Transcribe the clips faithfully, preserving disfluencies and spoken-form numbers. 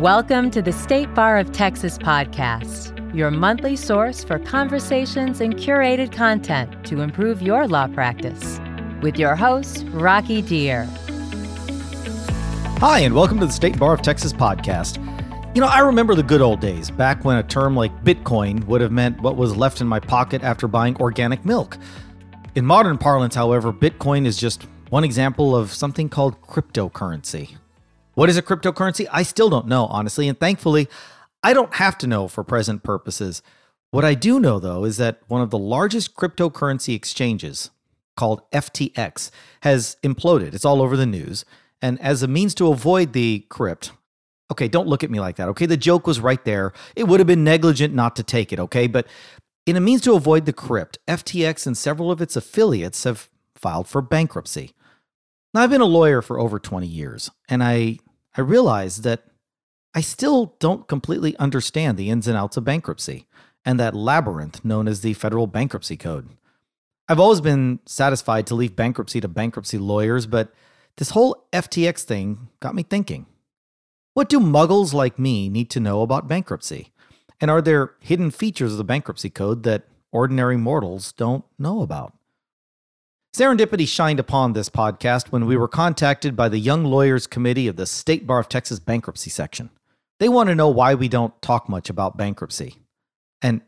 Welcome to the State Bar of Texas podcast, your monthly source for conversations and curated content to improve your law practice, with your host, Rocky Deer. Hi, and welcome to the State Bar of Texas podcast. You know, I remember the good old days, back when a term like Bitcoin would have meant what was left in my pocket after buying organic milk. In modern parlance, however, Bitcoin is just one example of something called cryptocurrency. What is a cryptocurrency? I still don't know, honestly, and thankfully, I don't have to know for present purposes. What I do know, though, is that one of the largest cryptocurrency exchanges, called F T X, has imploded. It's all over the news. And as a means to avoid the crypt, okay, don't look at me like that, okay? The joke was right there. It would have been negligent not to take it, okay? But in a means to avoid the crypt, F T X and several of its affiliates have filed for bankruptcy. Now, I've been a lawyer for over twenty years, and I, I realized that I still don't completely understand the ins and outs of bankruptcy and that labyrinth known as the Federal Bankruptcy Code. I've always been satisfied to leave bankruptcy to bankruptcy lawyers, but this whole F T X thing got me thinking. What do muggles like me need to know about bankruptcy? And are there hidden features of the bankruptcy code that ordinary mortals don't know about? Serendipity shined upon this podcast when we were contacted by the Young Lawyers Committee of the State Bar of Texas Bankruptcy Section. They want to know why we don't talk much about bankruptcy. And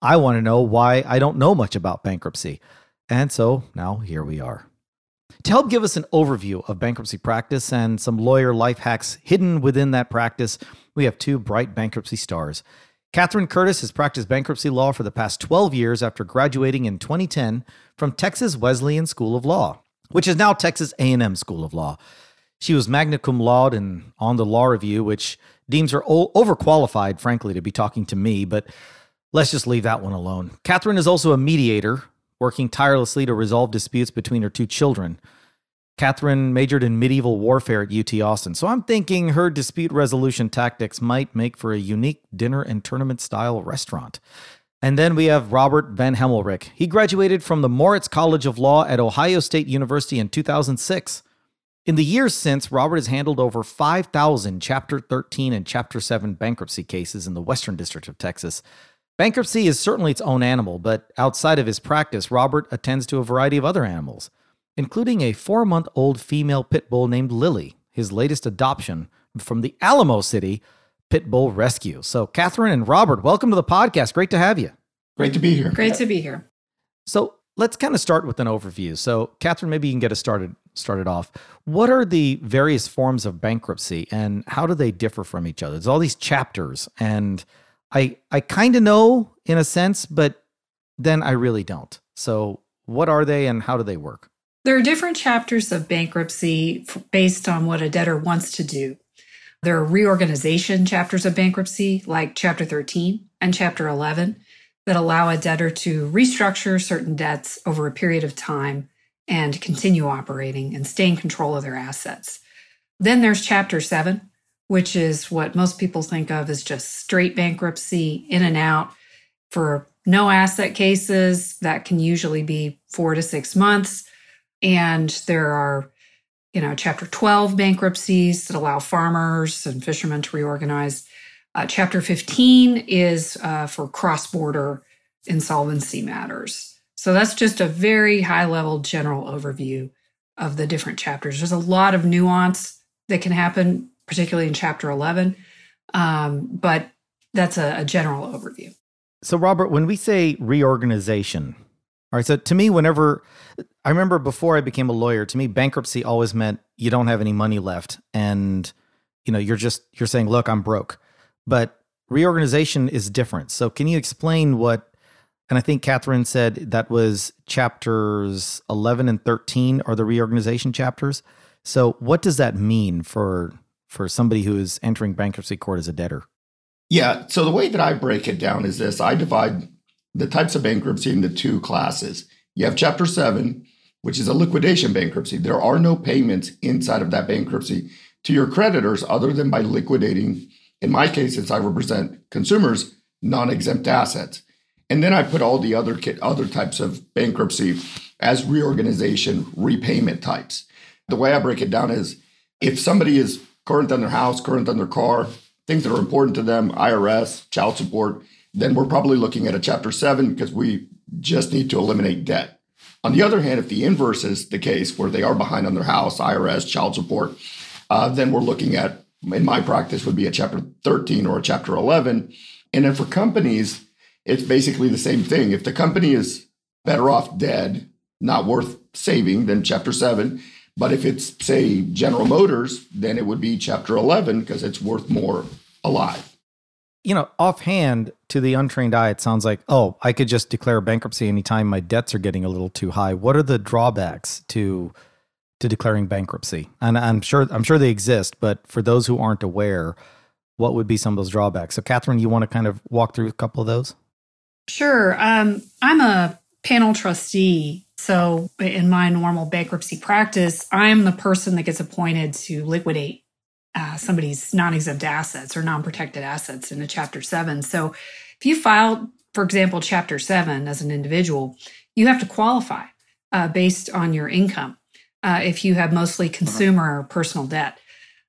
I want to know why I don't know much about bankruptcy. And so now here we are. To help give us an overview of bankruptcy practice and some lawyer life hacks hidden within that practice, we have two bright bankruptcy stars. Catherine Curtis has practiced bankruptcy law for the past twelve years after graduating in twenty ten from Texas Wesleyan School of Law, which is now Texas A and M School of Law. She was magna cum laude and on the Law Review, which deems her overqualified, frankly, to be talking to me, but let's just leave that one alone. Catherine is also a mediator, working tirelessly to resolve disputes between her two children. Catherine majored in medieval warfare at U T Austin, so I'm thinking her dispute resolution tactics might make for a unique dinner and tournament-style restaurant. And then we have Robert Van Hemelrich. He graduated from the Moritz College of Law at Ohio State University in two thousand six. In the years since, Robert has handled over five thousand Chapter thirteen and Chapter seven bankruptcy cases in the Western District of Texas. Bankruptcy is certainly its own animal, but outside of his practice, Robert attends to a variety of other animals, including a four-month-old female pit bull named Lily, his latest adoption from the Alamo City Pit Bull Rescue. So, Catherine and Robert, welcome to the podcast. Great to have you. Great to be here. Great to be here. So, let's kind of start with an overview. So, Catherine, maybe you can get us started, started off. What are the various forms of bankruptcy, and how do they differ from each other? There's all these chapters, and I, I kind of know in a sense, but then I really don't. So, what are they, and how do they work? There are different chapters of bankruptcy based on what a debtor wants to do. There are reorganization chapters of bankruptcy, like Chapter thirteen and Chapter eleven, that allow a debtor to restructure certain debts over a period of time and continue operating and stay in control of their assets. Then there's Chapter seven, which is what most people think of as just straight bankruptcy, in and out, for no asset cases. That can usually be four to six months. And there are, you know, Chapter twelve bankruptcies that allow farmers and fishermen to reorganize. Uh, Chapter fifteen is uh, for cross-border insolvency matters. So that's just a very high-level general overview of the different chapters. There's a lot of nuance that can happen, particularly in Chapter eleven, um, but that's a, a general overview. So, Robert, when we say reorganization, all right, so to me, whenever, I remember before I became a lawyer, to me, bankruptcy always meant you don't have any money left. And, you know, you're just, you're saying, look, I'm broke. But reorganization is different. So can you explain what, and I think Catherine said that was chapters eleven and thirteen are the reorganization chapters. So what does that mean for, for somebody who is entering bankruptcy court as a debtor? Yeah. So the way that I break it down is this. I divide the types of bankruptcy into two classes. You have Chapter seven, which is a liquidation bankruptcy. There are no payments inside of that bankruptcy to your creditors other than by liquidating, in my case, since I represent consumers, non-exempt assets. And then I put all the other other types of bankruptcy as reorganization, repayment types. The way I break it down is if somebody is current on their house, current on their car, things that are important to them, I R S, child support, then we're probably looking at a Chapter seven because we just need to eliminate debt. On the other hand, if the inverse is the case where they are behind on their house, I R S, child support, uh, then we're looking at, in my practice, would be a Chapter thirteen or a Chapter eleven. And then for companies, it's basically the same thing. If the company is better off dead, not worth saving, then Chapter seven. But if it's, say, General Motors, then it would be Chapter eleven because it's worth more alive. You know, offhand, to the untrained eye, it sounds like, oh, I could just declare bankruptcy anytime my debts are getting a little too high. What are the drawbacks to to declaring bankruptcy? And I'm sure I'm sure they exist, but for those who aren't aware, what would be some of those drawbacks? So, Catherine, you want to kind of walk through a couple of those? Sure. Um, I'm a panel trustee. So in my normal bankruptcy practice, I'm the person that gets appointed to liquidate Uh, somebody's non-exempt assets or non-protected assets in a Chapter seven. So if you filed, for example, Chapter seven as an individual, you have to qualify uh, based on your income uh, if you have mostly consumer or personal debt.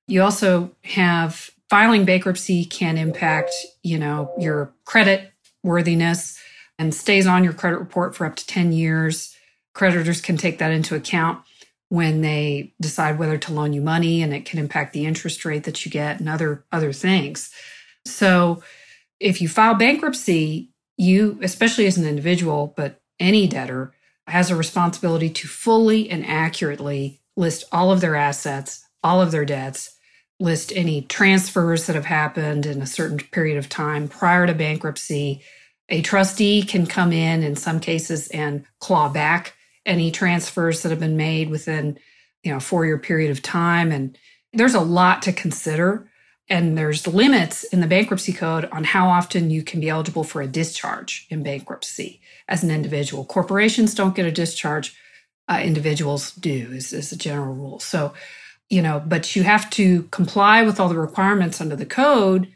You also have filing bankruptcy can impact, you know, your credit worthiness and stays on your credit report for up to ten years. Creditors can take that into account when they decide whether to loan you money, and it can impact the interest rate that you get and other other things. So if you file bankruptcy, you, especially as an individual, but any debtor, has a responsibility to fully and accurately list all of their assets, all of their debts, list any transfers that have happened in a certain period of time prior to bankruptcy. A trustee can come in in some cases and claw back any transfers that have been made within, you know, a four-year period of time. And there's a lot to consider. And there's limits in the bankruptcy code on how often you can be eligible for a discharge in bankruptcy as an individual. Corporations don't get a discharge. Uh, individuals do is, is a general rule. So, you know, but you have to comply with all the requirements under the code,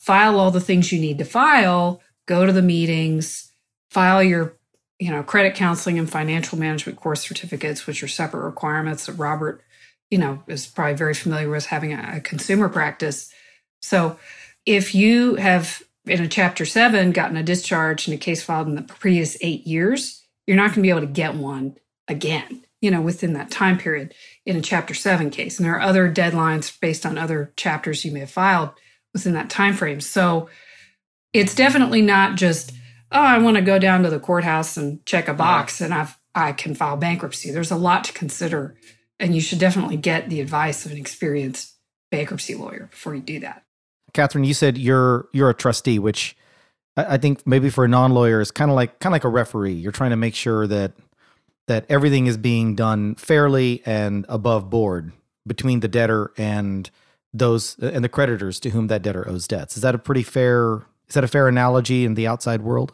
file all the things you need to file, go to the meetings, file your you know, credit counseling and financial management course certificates, which are separate requirements that Robert, you know, is probably very familiar with having a, a consumer practice. So if you have, in a Chapter seven, gotten a discharge in a case filed in the previous eight years, you're not going to be able to get one again, you know, within that time period in a Chapter seven case. And there are other deadlines based on other chapters you may have filed within that time frame. So it's definitely not just, oh, I want to go down to the courthouse and check a box and I've, I can file bankruptcy. There's a lot to consider, and you should definitely get the advice of an experienced bankruptcy lawyer before you do that. Catherine, you said you're you're a trustee, which I think maybe for a non-lawyer is kind of like kind of like a referee. You're trying to make sure that that everything is being done fairly and above board between the debtor and those and the creditors to whom that debtor owes debts. Is that a pretty fair is that a fair analogy in the outside world?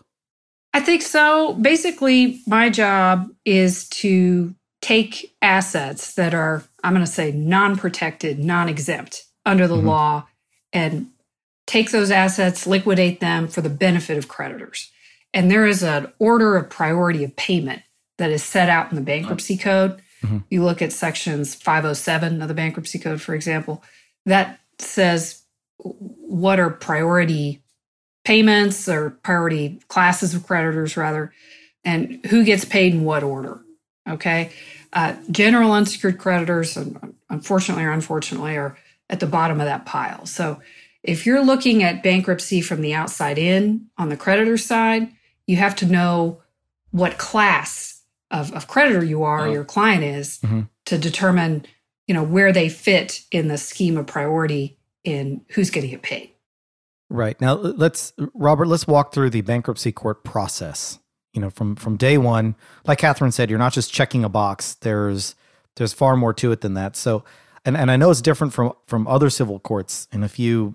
I think so. Basically, my job is to take assets that are, I'm going to say, non-protected, non-exempt under the mm-hmm. law, and take those assets, liquidate them for the benefit of creditors. And there is an order of priority of payment that is set out in the bankruptcy code. Mm-hmm. You look at sections five oh seven of the bankruptcy code, for example, that says what are priority payments or priority classes of creditors, rather, and who gets paid in what order, okay? Uh, general unsecured creditors, unfortunately or unfortunately, are at the bottom of that pile. So if you're looking at bankruptcy from the outside in on the creditor side, you have to know what class of, of creditor you are, oh. your client is, mm-hmm. to determine, you know, where they fit in the scheme of priority in who's getting it paid. Right. Now, let's, Robert, let's walk through the bankruptcy court process. You know, from, from day one, like Catherine said, you're not just checking a box. There's there's far more to it than that. So, and, and I know it's different from, from other civil courts in a few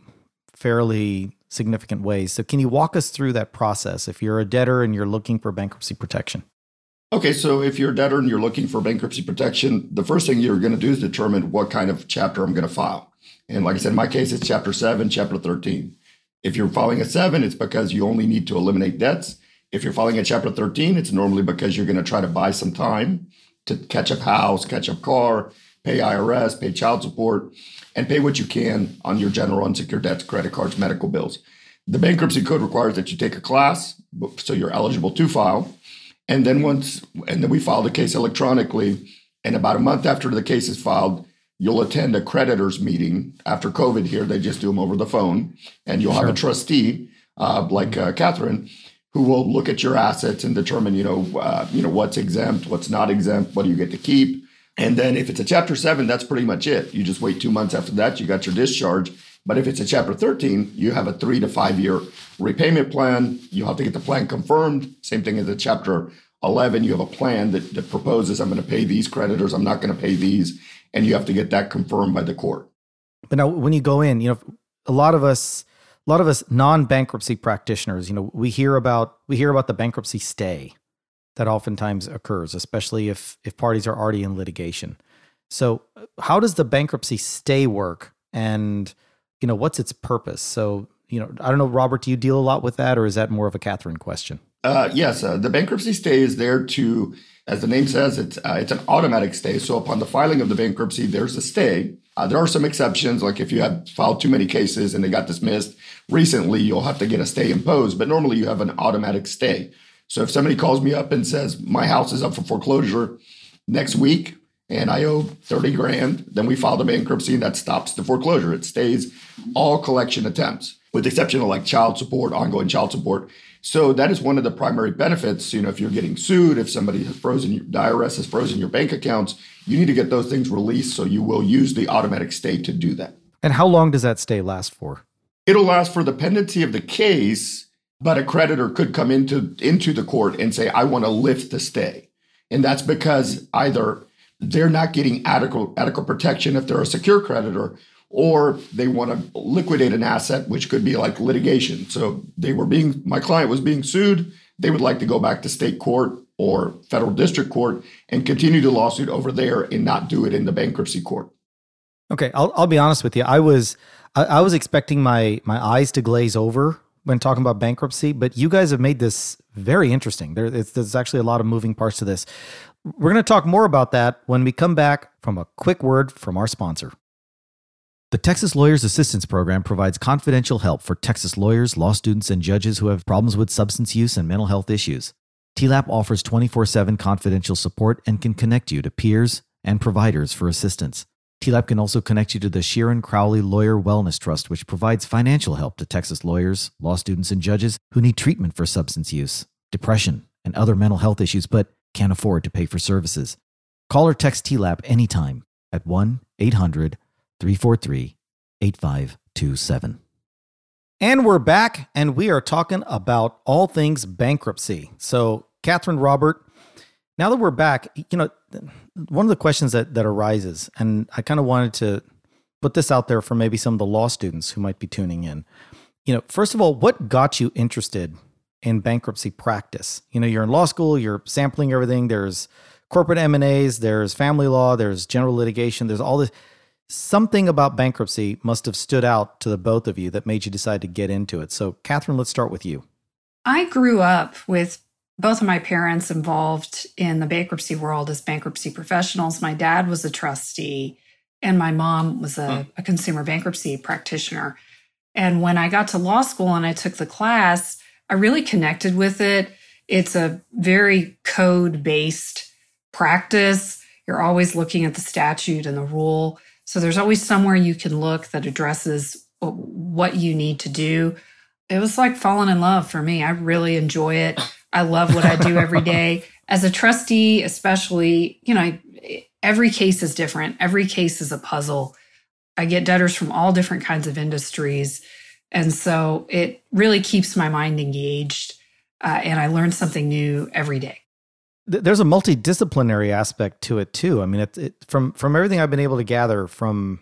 fairly significant ways. So can you walk us through that process if you're a debtor and you're looking for bankruptcy protection? Okay. So if you're a debtor and you're looking for bankruptcy protection, the first thing you're going to do is determine what kind of chapter I'm going to file. And like I said, in my case, it's Chapter seven, Chapter thirteen. If you're filing a seven, it's because you only need to eliminate debts. If you're filing a Chapter thirteen, it's normally because you're going to try to buy some time to catch up house, catch up car, pay I R S, pay child support, and pay what you can on your general unsecured debts, credit cards, medical bills. The Bankruptcy Code requires that you take a class, so you're eligible to file. And then once, and then we filed a case electronically. And about a month after the case is filed, you'll attend a creditors meeting. After COVID here, they just do them over the phone. And you'll sure. have a trustee uh, like uh, Catherine, who will look at your assets and determine, you know, uh, you know, what's exempt, what's not exempt, what do you get to keep. And then if it's a Chapter seven, that's pretty much it. You just wait two months after that, you got your discharge. But if it's a Chapter thirteen, you have a three to five year repayment plan. You have to get the plan confirmed. Same thing as a Chapter eleven. You have a plan that, that proposes, I'm going to pay these creditors, I'm not going to pay these. And you have to get that confirmed by the court. But now when you go in, you know, a lot of us, a lot of us non-bankruptcy practitioners, you know, we hear about, we hear about the bankruptcy stay that oftentimes occurs, especially if, if parties are already in litigation. So how does the bankruptcy stay work, and, you know, what's its purpose? So, you know, I don't know, Robert, do you deal a lot with that, or is that more of a Catherine question? Uh, yes, uh, the bankruptcy stay is there to, as the name says, it's uh, it's an automatic stay. So upon the filing of the bankruptcy, there's a stay. Uh, there are some exceptions, like if you have filed too many cases and they got dismissed recently, you'll have to get a stay imposed. But normally you have an automatic stay. So if somebody calls me up and says, my house is up for foreclosure next week and I owe thirty grand, then we file the bankruptcy and that stops the foreclosure. It stays all collection attempts, with the exception of like child support, ongoing child support. So that is one of the primary benefits. You know, if you're getting sued, if somebody has frozen, the I R S has frozen your bank accounts, you need to get those things released. So you will use the automatic stay to do that. And how long does that stay last for? It'll last for the pendency of the case. But a creditor could come into, into the court and say, I want to lift the stay. And that's because either they're not getting adequate, adequate protection if they're a secure creditor, or they want to liquidate an asset, which could be like litigation. So they were being, my client was being sued. They would like to go back to state court or federal district court and continue the lawsuit over there and not do it in the bankruptcy court. Okay. I'll, I'll be honest with you. I was, I, I was expecting my, my eyes to glaze over when talking about bankruptcy, but you guys have made this very interesting. There, it's, there's actually a lot of moving parts to this. We're going to talk more about that when we come back from a quick word from our sponsor. The Texas Lawyers Assistance Program provides confidential help for Texas lawyers, law students, and judges who have problems with substance use and mental health issues. T LAP offers twenty-four seven confidential support and can connect you to peers and providers for assistance. T LAP can also connect you to the Sheeran Crowley Lawyer Wellness Trust, which provides financial help to Texas lawyers, law students, and judges who need treatment for substance use, depression, and other mental health issues, but can't afford to pay for services. Call or text T LAP anytime at one eight hundred three four three eight five two seven. And we're back, and we are talking about all things bankruptcy. So, Catherine, Robert, now that we're back, you know, one of the questions that, that arises, and I kind of wanted to put this out there for maybe some of the law students who might be tuning in. You know, first of all, what got you interested in bankruptcy practice? You know, you're in law school, you're sampling everything. There's corporate M and A's, there's family law, there's general litigation, there's all this. Something about bankruptcy must have stood out to the both of you that made you decide to get into it. So, Catherine, let's start with you. I grew up with both of my parents involved in the bankruptcy world as bankruptcy professionals. My dad was a trustee and my mom was a, huh. a consumer bankruptcy practitioner. And when I got to law school and I took the class, I really connected with it. It's a very code-based practice. You're always looking at the statute and the rule. So there's always somewhere you can look that addresses what you need to do. It was like falling in love for me. I really enjoy it. I love what I do every day. As a trustee, especially, you know, every case is different. Every case is a puzzle. I get debtors from all different kinds of industries. And so it really keeps my mind engaged. Uh, and I learn something new every day. There's a multidisciplinary aspect to it, too. I mean, it, it, from from everything I've been able to gather from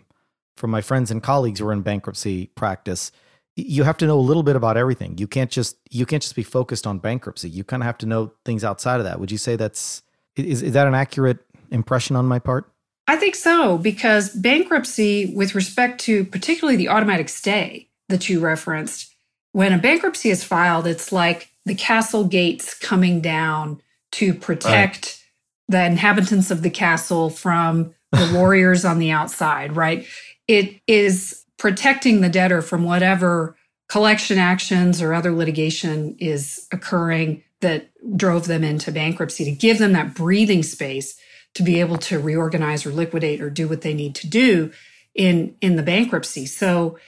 from my friends and colleagues who are in bankruptcy practice, you have to know a little bit about everything. You can't just you can't just be focused on bankruptcy. You kind of have to know things outside of that. Would you say that's is, is that an accurate impression on my part? I think so, because bankruptcy, with respect to particularly the automatic stay that you referenced, when a bankruptcy is filed, it's like the castle gates coming down to protect right. the inhabitants of the castle from the warriors on the outside, right? It is protecting the debtor from whatever collection actions or other litigation is occurring that drove them into bankruptcy, to give them that breathing space to be able to reorganize or liquidate or do what they need to do in, in the bankruptcy. So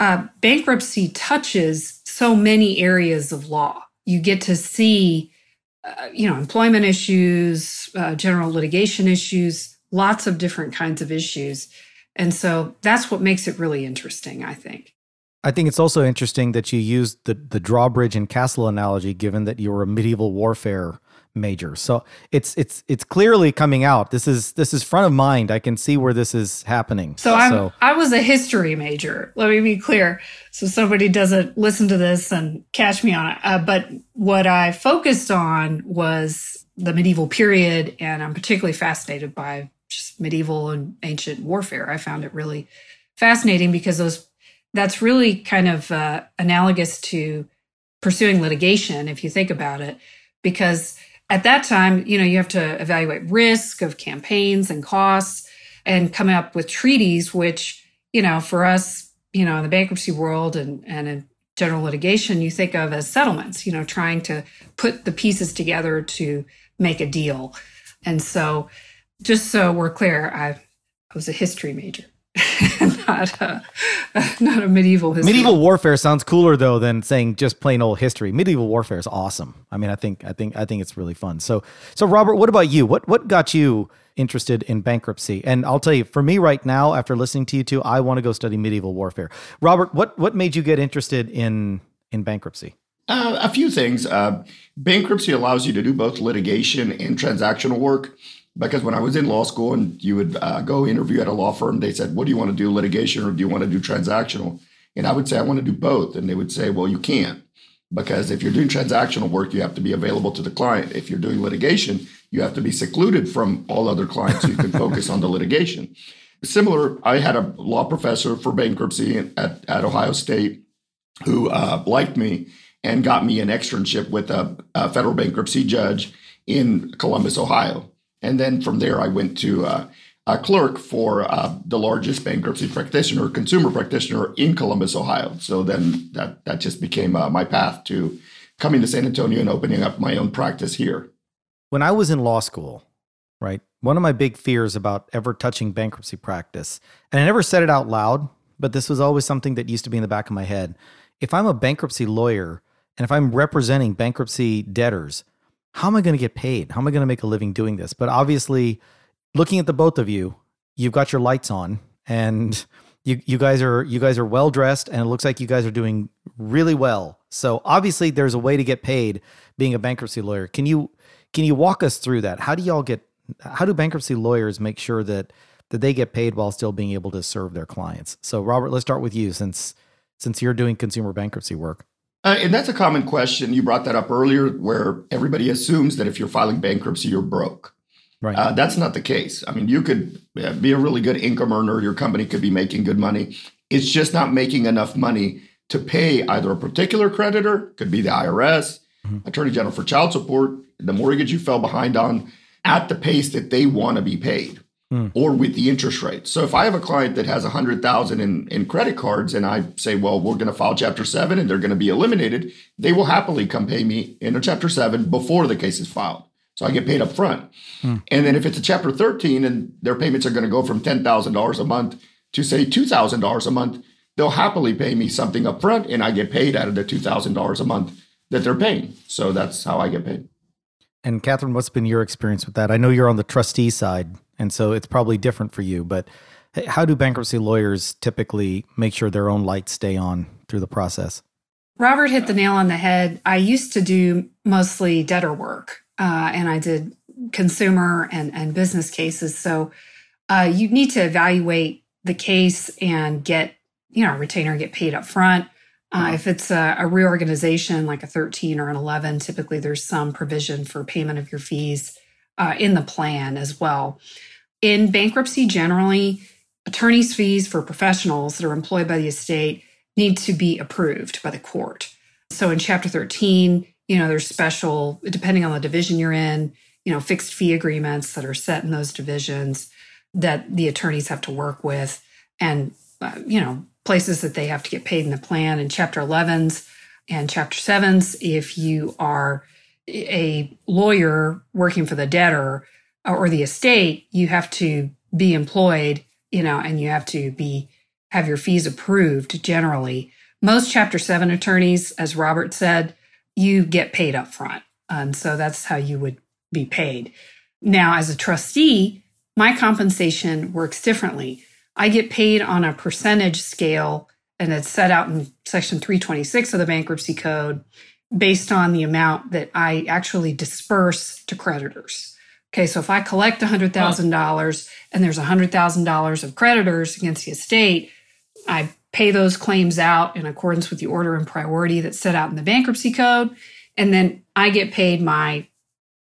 uh, bankruptcy touches so many areas of law. You get to see, uh, you know, employment issues, uh, general litigation issues, lots of different kinds of issues. And so that's what makes it really interesting, I think. I think it's also interesting that you used the, the drawbridge and castle analogy, given that you're a medieval warfare major. So it's it's it's clearly coming out. This is this is front of mind. I can see where this is happening. So, so. I I was a history major. Let me be clear, so somebody doesn't listen to this and catch me on it. Uh, but what I focused on was the medieval period, and I'm particularly fascinated by just medieval and ancient warfare. I found it really fascinating because those that's really kind of uh, analogous to pursuing litigation, if you think about it, because at that time, you know, you have to evaluate risk of campaigns and costs and come up with treaties, which, you know, for us, you know, in the bankruptcy world and, and in general litigation, you think of as settlements, you know, trying to put the pieces together to make a deal. And so just so we're clear, I, I was a history major. not, a, not a medieval history. Medieval warfare sounds cooler though than saying just plain old history. Medieval warfare is awesome. I mean, I think, I think, I think it's really fun. So, so Robert, what about you? What, what got you interested in bankruptcy? And I'll tell you, for me right now, after listening to you two, I want to go study medieval warfare. Robert, what, what made you get interested in, in bankruptcy? Uh, a few things. Uh, bankruptcy allows you to do both litigation and transactional work. Because when I was in law school and you would uh, go interview at a law firm, they said, what do you want to do, litigation or do you want to do transactional? And I would say, I want to do both. And they would say, well, you can't. Because if you're doing transactional work, you have to be available to the client. If you're doing litigation, you have to be secluded from all other clients so you can focus on the litigation. Similar, I had a law professor for bankruptcy at, at Ohio State who uh, liked me and got me an externship with a, a federal bankruptcy judge in Columbus, Ohio. And then from there, I went to uh, a clerk for uh, the largest bankruptcy practitioner, consumer practitioner in Columbus, Ohio. So then that, that just became uh, my path to coming to San Antonio and opening up my own practice here. When I was in law school, right, one of my big fears about ever touching bankruptcy practice, and I never said it out loud, but this was always something that used to be in the back of my head. If I'm a bankruptcy lawyer and if I'm representing bankruptcy debtors, how am I going to get paid? How am I going to make a living doing this? But obviously, looking at the both of you, you've got your lights on, and you you guys are you guys are well dressed, and it looks like you guys are doing really well. So obviously, there's a way to get paid being a bankruptcy lawyer. Can you can you walk us through that? How do y'all get? How do bankruptcy lawyers make sure that that they get paid while still being able to serve their clients? So Robert, let's start with you since since you're doing consumer bankruptcy work. Uh, and that's a common question. You brought that up earlier, where everybody assumes that if you're filing bankruptcy, you're broke. Right. Uh, that's not the case. I mean, you could be a really good income earner. Your company could be making good money. It's just not making enough money to pay either a particular creditor, could be the I R S, mm-hmm. Attorney General for child support, the mortgage you fell behind on, at the pace that they want to be paid, mm. or with the interest rate. So if I have a client that has one hundred thousand dollars in, in credit cards and I say, well, we're going to file Chapter seven and they're going to be eliminated, they will happily come pay me in a Chapter seven before the case is filed. So I get paid up front. Mm. And then if it's a Chapter thirteen and their payments are going to go from ten thousand dollars a month to, say, two thousand dollars a month, they'll happily pay me something up front and I get paid out of the two thousand dollars a month that they're paying. So that's how I get paid. And Catherine, what's been your experience with that? I know you're on the trustee side, and so it's probably different for you, but how do bankruptcy lawyers typically make sure their own lights stay on through the process? Robert hit the nail on the head. I used to do mostly debtor work, uh, and I did consumer and, and business cases. So uh, you need to evaluate the case and get, you know, a retainer, get paid up front. Uh, if it's a, a reorganization, like a thirteen or an eleven, typically there's some provision for payment of your fees uh, in the plan as well. In bankruptcy, generally, attorney's fees for professionals that are employed by the estate need to be approved by the court. So in Chapter thirteen, you know, there's special, depending on the division you're in, you know, fixed fee agreements that are set in those divisions. that the attorneys have to work with and, uh, you know, places that they have to get paid in the plan and Chapter elevens and Chapter sevens. If you are a lawyer working for the debtor or the estate, you have to be employed, you know, and you have to be have your fees approved generally. Most Chapter seven attorneys, as Robert said, you get paid up front. Um, so that's how you would be paid. Now, as a trustee, my compensation works differently. I get paid on a percentage scale, and it's set out in Section three twenty-six of the Bankruptcy Code based on the amount that I actually disperse to creditors. Okay, so if I collect one hundred thousand dollars and there's one hundred thousand dollars of creditors against the estate, I pay those claims out in accordance with the order and priority that's set out in the Bankruptcy Code, and then I get paid my,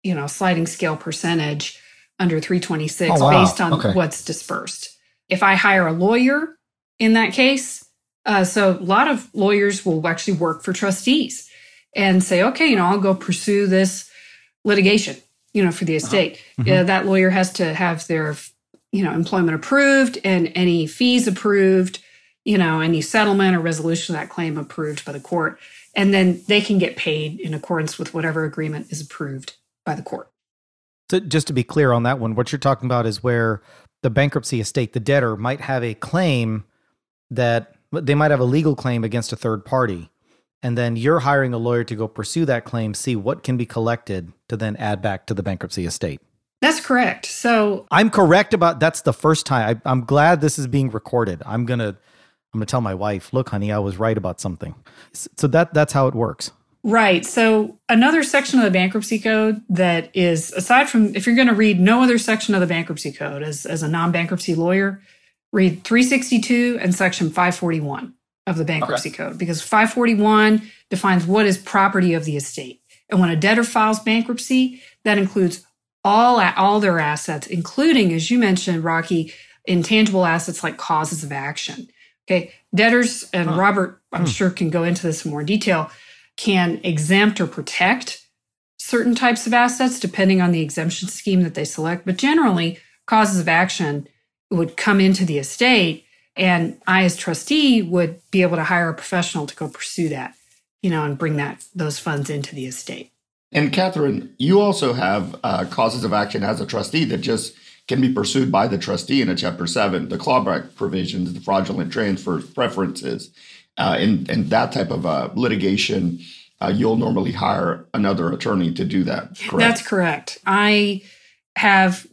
you know, sliding scale percentage under three twenty-six oh, wow. based on okay. what's dispersed. If I hire a lawyer in that case, uh, so a lot of lawyers will actually work for trustees and say, okay, you know, I'll go pursue this litigation, you know, for the estate. Uh-huh. Mm-hmm. Uh, that lawyer has to have their, you know, employment approved and any fees approved, you know, any settlement or resolution of that claim approved by the court. And then they can get paid in accordance with whatever agreement is approved by the court. So just to be clear on that one, what you're talking about is where the bankruptcy estate, the debtor, might have a claim that they might have a legal claim against a third party. And then you're hiring a lawyer to go pursue that claim, see what can be collected to then add back to the bankruptcy estate. That's correct. So I'm correct about that's the first time. I, I'm glad this is being recorded. I'm going to I'm going to tell my wife, look, honey, I was right about something. So that that's how it works. Right. So another section of the Bankruptcy Code that is, aside from, if you're going to read no other section of the Bankruptcy Code as, as a non-bankruptcy lawyer, read three sixty-two and Section five forty-one of the Bankruptcy okay. Code, because five forty-one defines what is property of the estate. And when a debtor files bankruptcy, that includes all, all their assets, including, as you mentioned, Rocky, intangible assets like causes of action. Okay, debtors, and huh. Robert, I'm hmm. sure, can go into this in more detail, can exempt or protect certain types of assets depending on the exemption scheme that they select. But generally, causes of action would come into the estate, and I, as trustee, would be able to hire a professional to go pursue that, you know, and bring that those funds into the estate. And Catherine, you also have uh, causes of action as a trustee that just can be pursued by the trustee in a Chapter seven, the clawback provisions, the fraudulent transfers, preferences. Uh, and, and that type of uh, litigation, uh, you'll normally hire another attorney to do that, correct? That's correct. I have,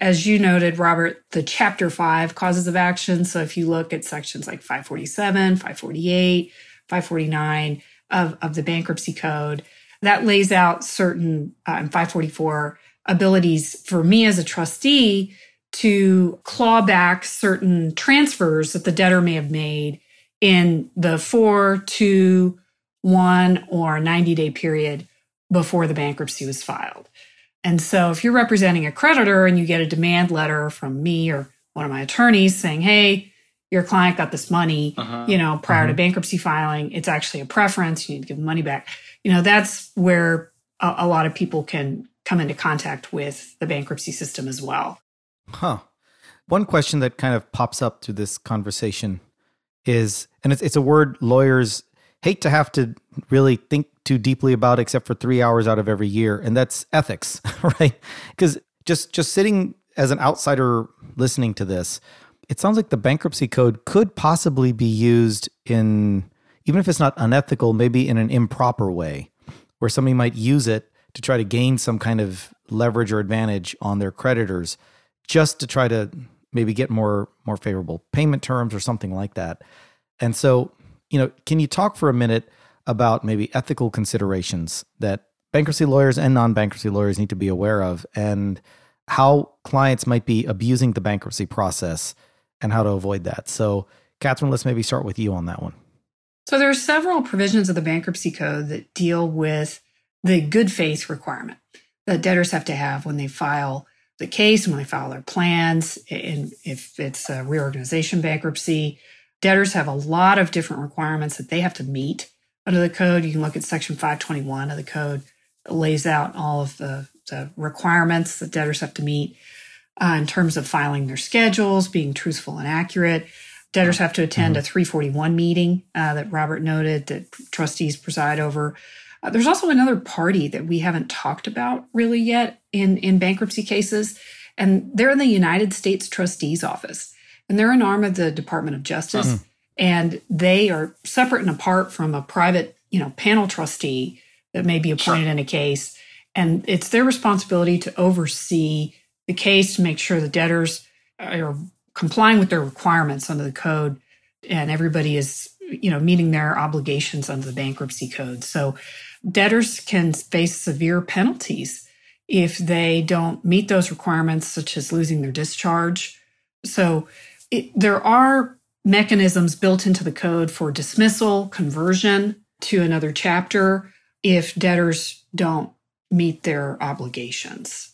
as you noted, Robert, the Chapter five causes of action. So if you look at sections like five forty-seven, five forty-eight, five forty-nine of, of the Bankruptcy Code, that lays out certain, uh, in five forty-four, abilities for me as a trustee to claw back certain transfers that the debtor may have made in the four, two, one, or ninety-day period before the bankruptcy was filed. And so if you're representing a creditor and you get a demand letter from me or one of my attorneys saying, hey, your client got this money, uh-huh. you know, prior uh-huh. to bankruptcy filing, it's actually a preference, you need to give the money back. You know, that's where a, a lot of people can come into contact with the bankruptcy system as well. Huh. One question that kind of pops up through this conversation is, and it's, it's a word lawyers hate to have to really think too deeply about except for three hours out of every year, and that's ethics, right? Because just, just sitting as an outsider listening to this, it sounds like the bankruptcy code could possibly be used in, even if it's not unethical, maybe in an improper way, where somebody might use it to try to gain some kind of leverage or advantage on their creditors just to try to maybe get more more favorable payment terms or something like that. And so, you know, can you talk for a minute about maybe ethical considerations that bankruptcy lawyers and non-bankruptcy lawyers need to be aware of, and how clients might be abusing the bankruptcy process and how to avoid that? So, Catherine, let's maybe start with you on that one. So there are several provisions of the Bankruptcy Code that deal with the good faith requirement that debtors have to have when they file the case, when they file their plans, and if it's a reorganization bankruptcy. Debtors have a lot of different requirements that they have to meet under the code. You can look at Section five twenty-one of the code. It lays out all of the, the requirements that debtors have to meet. uh, in terms of filing their schedules, being truthful and accurate. Debtors have to attend mm-hmm. a three forty-one meeting uh, that Robert noted that trustees preside over. Uh, there's also another party that we haven't talked about really yet in, in bankruptcy cases, and they're in the United States Trustee's Office, and they're an arm of the Department of Justice, mm-hmm. and they are separate and apart from a private, you know, panel trustee that may be appointed sure. in a case, and it's their responsibility to oversee the case to make sure the debtors are complying with their requirements under the code, and everybody is, you know, meeting their obligations under the bankruptcy code. So debtors can face severe penalties if they don't meet those requirements, such as losing their discharge. So it, there are mechanisms built into the code for dismissal, conversion to another chapter if debtors don't meet their obligations.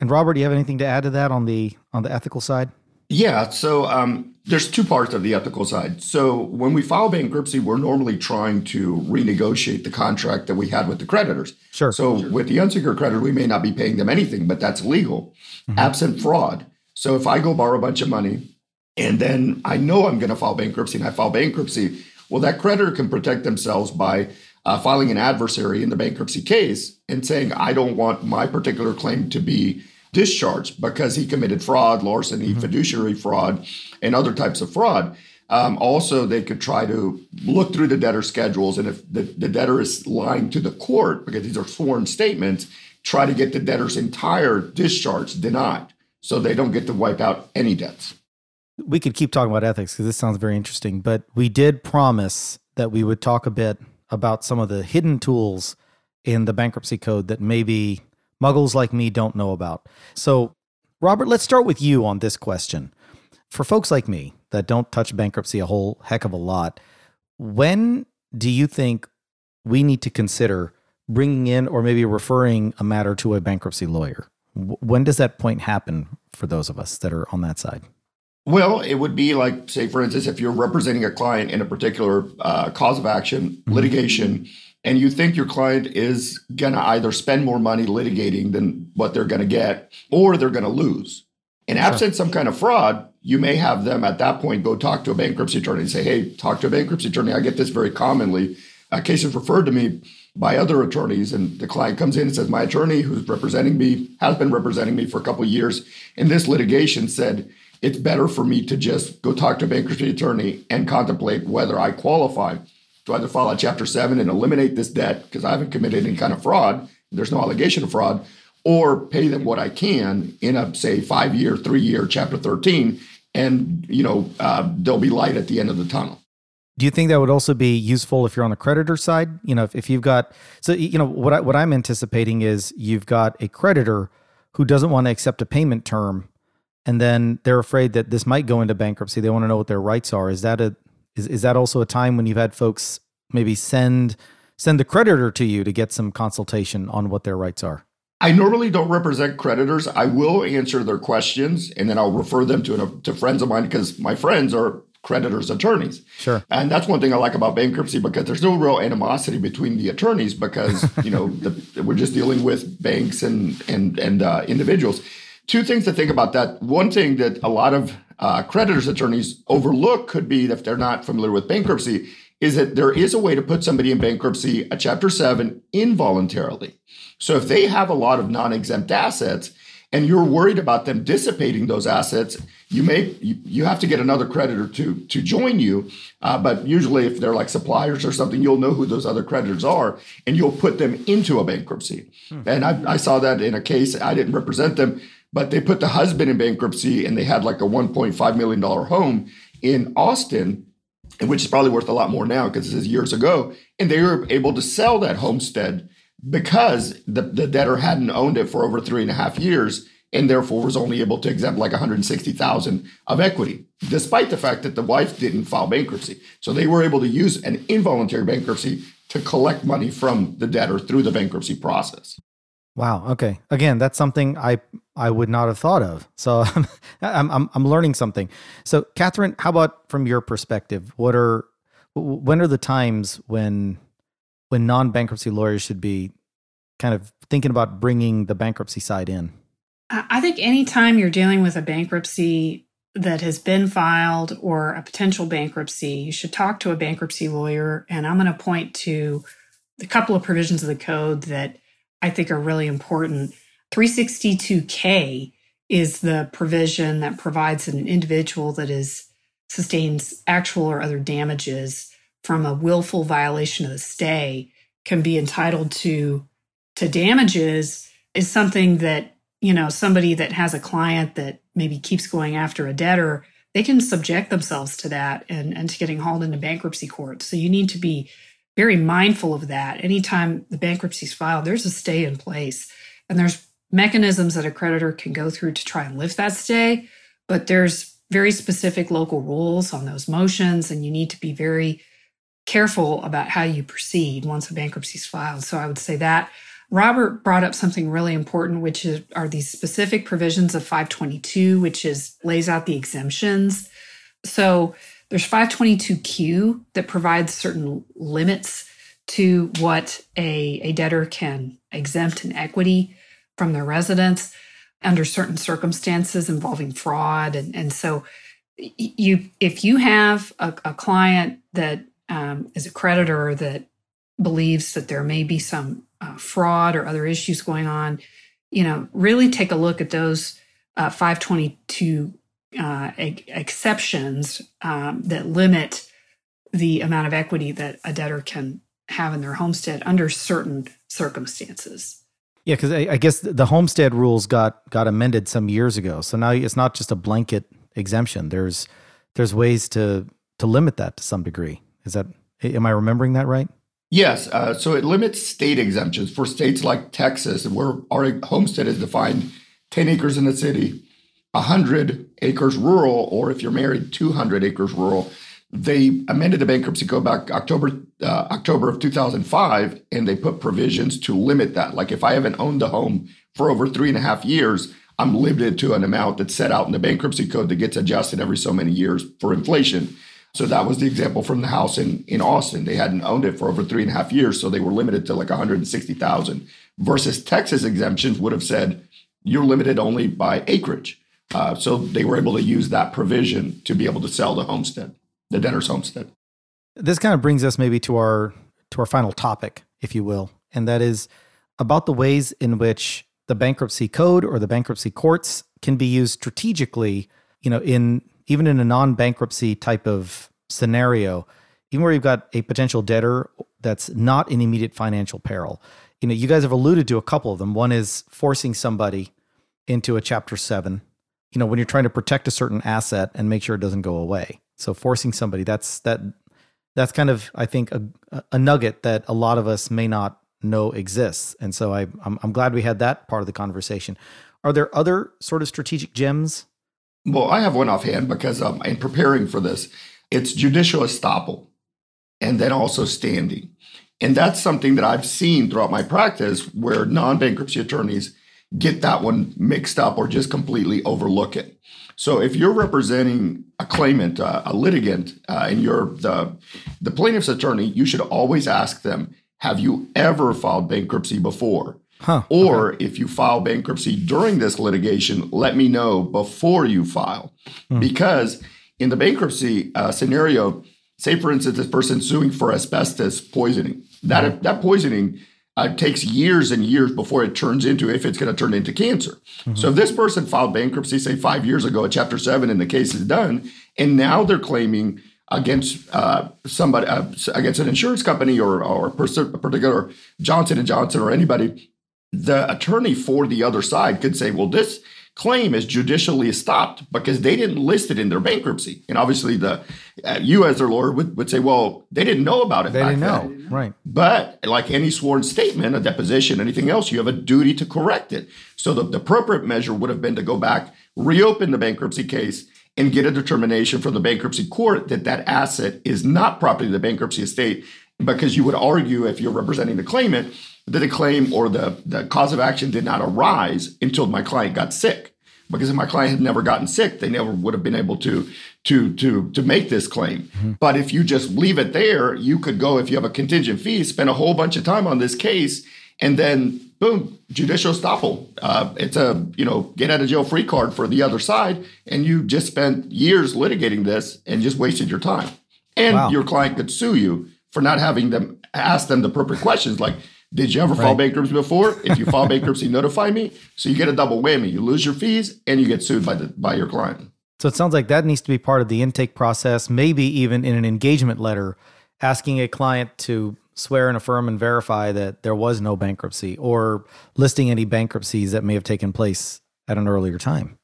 And Robert, do you have anything to add to that on the on the ethical side? Yeah, so um, there's two parts of the ethical side. So when we file bankruptcy, we're normally trying to renegotiate the contract that we had with the creditors. Sure. So sure. with the unsecured creditor, we may not be paying them anything, but that's legal, mm-hmm. absent fraud. So if I go borrow a bunch of money and then I know I'm going to file bankruptcy and I file bankruptcy, well, that creditor can protect themselves by uh, filing an adversary in the bankruptcy case and saying, I don't want my particular claim to be discharged because he committed fraud, larceny, mm-hmm. fiduciary fraud, and other types of fraud. Um, also, they could try to look through the debtor schedules, and if the, the debtor is lying to the court, because these are sworn statements, try to get the debtor's entire discharge denied so they don't get to wipe out any debts. We could keep talking about ethics because this sounds very interesting, but we did promise that we would talk a bit about some of the hidden tools in the bankruptcy code that maybe muggles like me don't know about. So, Robert, let's start with you on this question. For folks like me that don't touch bankruptcy a whole heck of a lot, when do you think we need to consider bringing in or maybe referring a matter to a bankruptcy lawyer? When does that point happen for those of us that are on that side? Well, it would be like, say, for instance, if you're representing a client in a particular uh, cause of action, mm-hmm. litigation, and you think your client is going to either spend more money litigating than what they're going to get, or they're going to lose. And absent sure. some kind of fraud, you may have them at that point go talk to a bankruptcy attorney and say, hey, talk to a bankruptcy attorney. I get this very commonly. A case is referred to me by other attorneys, and the client comes in and says, my attorney who's representing me, has been representing me for a couple of years, in this litigation said, it's better for me to just go talk to a bankruptcy attorney and contemplate whether I qualify to either file a Chapter seven and eliminate this debt because I haven't committed any kind of fraud, there's no allegation of fraud, or pay them what I can in a, say, five-year, three-year Chapter thirteen, and, you know, uh, there'll be light at the end of the tunnel. Do you think that would also be useful if you're on the creditor side? You know, if, if you've got, so, you know, what, I, what I'm anticipating is you've got a creditor who doesn't want to accept a payment term, and then they're afraid that this might go into bankruptcy. They want to know what their rights are. Is that a Is is that also a time when you've had folks maybe send send the creditor to you to get some consultation on what their rights are? I normally don't represent creditors. I will answer their questions, and then I'll refer them to to friends of mine because my friends are creditors' attorneys. Sure. And that's one thing I like about bankruptcy because there's no real animosity between the attorneys because you know the, we're just dealing with banks and and and uh, individuals. Two things to think about that. One thing that a lot of Uh, creditors' attorneys overlook could be, if they're not familiar with bankruptcy, is that there is a way to put somebody in bankruptcy, a Chapter seven, involuntarily. So if they have a lot of non-exempt assets and you're worried about them dissipating those assets, you may you, you have to get another creditor to, to join you. Uh, but usually if they're like suppliers or something, you'll know who those other creditors are and you'll put them into a bankruptcy. Hmm. And I, I saw that in a case. I didn't represent them, but they put the husband in bankruptcy and they had like a one point five million dollars home in Austin, which is probably worth a lot more now because this is years ago. And they were able to sell that homestead because the, the debtor hadn't owned it for over three and a half years and therefore was only able to exempt like one hundred sixty thousand dollars of equity, despite the fact that the wife didn't file bankruptcy. So they were able to use an involuntary bankruptcy to collect money from the debtor through the bankruptcy process. Wow. Okay. Again, that's something I I would not have thought of. So I'm I'm I'm learning something. So Catherine, how about from your perspective? What are when are the times when when non-bankruptcy lawyers should be kind of thinking about bringing the bankruptcy side in? I think anytime you're dealing with a bankruptcy that has been filed or a potential bankruptcy, you should talk to a bankruptcy lawyer. And I'm going to point to a couple of provisions of the code that I think are really important. three sixty-two K is the provision that provides that an individual that is sustains actual or other damages from a willful violation of the stay can be entitled to to damages, is something that, you know, somebody that has a client that maybe keeps going after a debtor, they can subject themselves to that and, and to getting hauled into bankruptcy court. So you need to be very mindful of that. Anytime the bankruptcy is filed, there's a stay in place. And there's mechanisms that a creditor can go through to try and lift that stay. But there's very specific local rules on those motions, and you need to be very careful about how you proceed once a bankruptcy is filed. So I would say that. Robert brought up something really important, which is, are these specific provisions of five twenty-two, which is lays out the exemptions. So there's five twenty-two Q that provides certain limits to what a, a debtor can exempt in equity from their residence under certain circumstances involving fraud. And, and so you, if you have a, a client that um, is a creditor that believes that there may be some Uh, fraud or other issues going on, you know, really take a look at those uh, five twenty-two uh, e- exceptions um, that limit the amount of equity that a debtor can have in their homestead under certain circumstances. Yeah, because I, I guess the homestead rules got got amended some years ago, so now it's not just a blanket exemption. There's there's ways to to limit that to some degree. Is that am I remembering that right? Yes. Uh, so it limits state exemptions for states like Texas, where our homestead is defined ten acres in the city, one hundred acres rural, or if you're married, two hundred acres rural. They amended the bankruptcy code back October uh, October of two thousand five, and they put provisions to limit that. Like if I haven't owned a home for over three and a half years, I'm limited to an amount that's set out in the bankruptcy code that gets adjusted every so many years for inflation. So that was the example from the house in, in Austin. They hadn't owned it for over three and a half years, so they were limited to like one hundred sixty thousand versus Texas exemptions would have said you're limited only by acreage. Uh, so they were able to use that provision to be able to sell the homestead, the debtor's homestead. This kind of brings us maybe to our to our final topic, if you will, and that is about the ways in which the bankruptcy code or the bankruptcy courts can be used strategically, you know, in even in a non-bankruptcy type of scenario, even where you've got a potential debtor that's not in immediate financial peril. You know, you guys have alluded to a couple of them. One is forcing somebody into a Chapter seven, you know, when you're trying to protect a certain asset and make sure it doesn't go away. So forcing somebody, that's that that's kind of, I think, a, a nugget that a lot of us may not know exists. And so I, I'm, I'm glad we had that part of the conversation. Are there other sort of strategic gems? Well, I have one offhand because um, in preparing for this, it's judicial estoppel and then also standing. And that's something that I've seen throughout my practice where non-bankruptcy attorneys get that one mixed up or just completely overlook it. So if you're representing a claimant, uh, a litigant, uh, and you're the, the plaintiff's attorney, you should always ask them, have you ever filed bankruptcy before? Huh, or okay. If you file bankruptcy during this litigation, let me know before you file. Hmm. Because in the bankruptcy uh, scenario, say, for instance, this person suing for asbestos poisoning. That hmm. that poisoning uh, takes years and years before it turns into, if it's going to turn into cancer. Mm-hmm. So if this person filed bankruptcy, say, five years ago, a Chapter seven, and the case is done, and now they're claiming against uh, somebody, uh, against an insurance company or, or a particular Johnson and Johnson or anybody, the attorney for the other side could say, well, this claim is judicially stopped because they didn't list it in their bankruptcy. And obviously, the uh, you as their lawyer would, would say, well, they didn't know about it. They didn't know. Then. Right. But like any sworn statement, a deposition, anything else, you have a duty to correct it. So the, the appropriate measure would have been to go back, reopen the bankruptcy case, and get a determination from the bankruptcy court that that asset is not property of the bankruptcy estate, because you would argue, if you're representing the claimant, that the claim or the, the cause of action did not arise until my client got sick. Because if my client had never gotten sick, they never would have been able to, to, to, to make this claim. Mm-hmm. But if you just leave it there, you could go, if you have a contingent fee, spend a whole bunch of time on this case, and then boom, judicial estoppel. Uh, it's a, you know, get out of jail free card for the other side. And you just spent years litigating this and just wasted your time. And wow. your client could sue you for not having them ask them the appropriate questions. Like, did you ever right. file bankruptcy before? If you file bankruptcy, notify me. So you get a double whammy. You lose your fees and you get sued by the, by your client. So it sounds like that needs to be part of the intake process, maybe even in an engagement letter, asking a client to swear and affirm and verify that there was no bankruptcy, or listing any bankruptcies that may have taken place at an earlier time.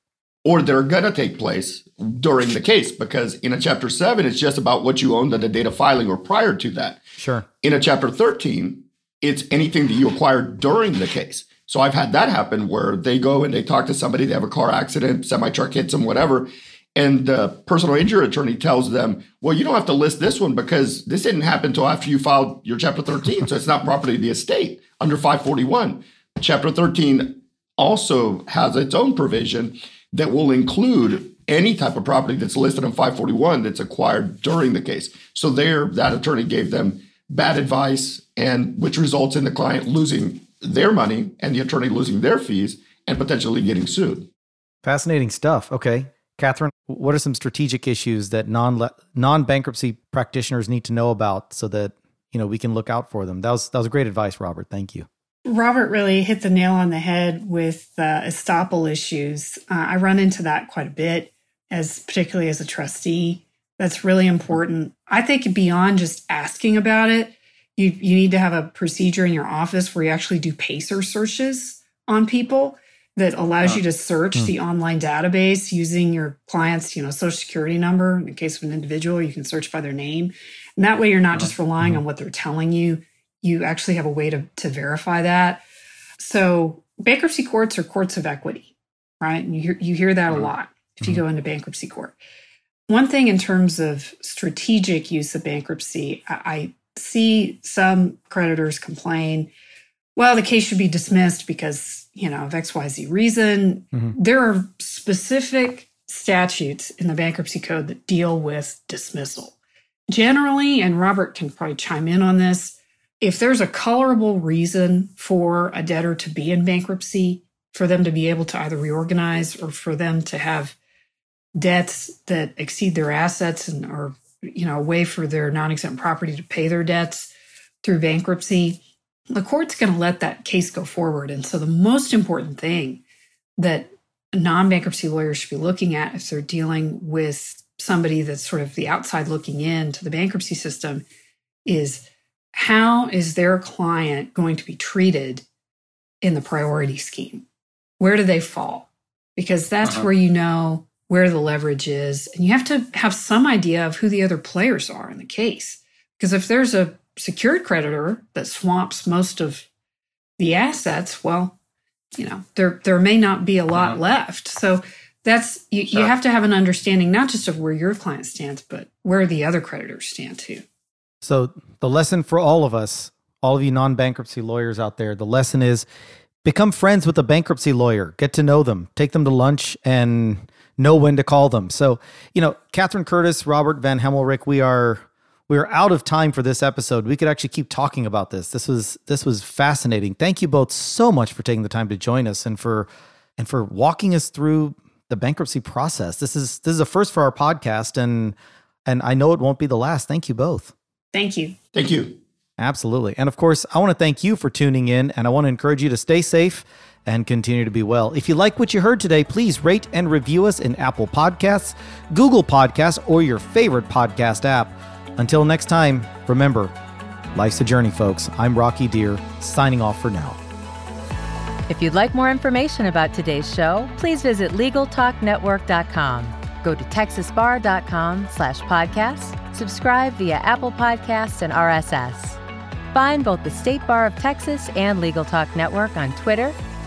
Or they're going to take place during the case, because in a Chapter seven, it's just about what you owned on the date of filing or prior to that. Sure. In a Chapter thirteen, it's anything that you acquired during the case. So I've had that happen where they go and they talk to somebody, they have a car accident, semi-truck hits them, whatever, and the personal injury attorney tells them, well, you don't have to list this one because this didn't happen until after you filed your Chapter thirteen, so it's not property of the estate under five forty-one. Chapter thirteen also has its own provision that will include any type of property that's listed in five forty-one that's acquired during the case. So there, that attorney gave them bad advice, and which results in the client losing their money and the attorney losing their fees and potentially getting sued. Fascinating stuff. Okay. Catherine, what are some strategic issues that non non-bankruptcy practitioners need to know about so that, you know, we can look out for them? That was, that was great advice, Robert. Thank you. Robert really hit the nail on the head with uh, estoppel issues. Uh, I run into that quite a bit, as particularly as a trustee. That's really important. I think beyond just asking about it, You you need to have a procedure in your office where you actually do PACER searches on people that allows uh, you to search mm. the online database using your client's, you know, social security number. In the case of an individual, you can search by their name. And that way you're not uh, just relying mm. on what they're telling you. You actually have a way to, to verify that. So bankruptcy courts are courts of equity, right? And you hear, you hear that mm. a lot if you mm. go into bankruptcy court. One thing in terms of strategic use of bankruptcy, I, I see some creditors complain, well, the case should be dismissed because, you know, of X Y Z reason. Mm-hmm. There are specific statutes in the bankruptcy code that deal with dismissal. Generally, and Robert can probably chime in on this, if there's a colorable reason for a debtor to be in bankruptcy, for them to be able to either reorganize or for them to have debts that exceed their assets and are, you know, a way for their non-exempt property to pay their debts through bankruptcy, the court's going to let that case go forward. And so the most important thing that non-bankruptcy lawyers should be looking at if they're dealing with somebody that's sort of the outside looking in to the bankruptcy system is, how is their client going to be treated in the priority scheme? Where do they fall? Because that's uh-huh. where you know where the leverage is. And you have to have some idea of who the other players are in the case. Because if there's a secured creditor that swamps most of the assets, well, you know, there there may not be a lot left. So that's you, sure. you have to have an understanding not just of where your client stands, but where the other creditors stand too. So the lesson for all of us, all of you non-bankruptcy lawyers out there, the lesson is become friends with a bankruptcy lawyer. Get to know them. Take them to lunch and know when to call them. So, you know, Catherine Curtis, Robert Van Hemelrich, we are we are out of time for this episode. We could actually keep talking about this. This was this was fascinating. Thank you both so much for taking the time to join us and for and for walking us through the bankruptcy process. This is this is a first for our podcast, and and I know it won't be the last. Thank you both. Thank you. Thank you. Absolutely. And of course, I want to thank you for tuning in, and I want to encourage you to stay safe and continue to be well. If you like what you heard today, please rate and review us in Apple Podcasts, Google Podcasts, or your favorite podcast app. Until next time, remember, life's a journey, folks. I'm Rocky Deer, signing off for now. If you'd like more information about today's show, please visit legal talk network dot com. Go to texas bar dot com slash podcasts. Subscribe via Apple Podcasts and R S S. Find both the State Bar of Texas and Legal Talk Network on Twitter,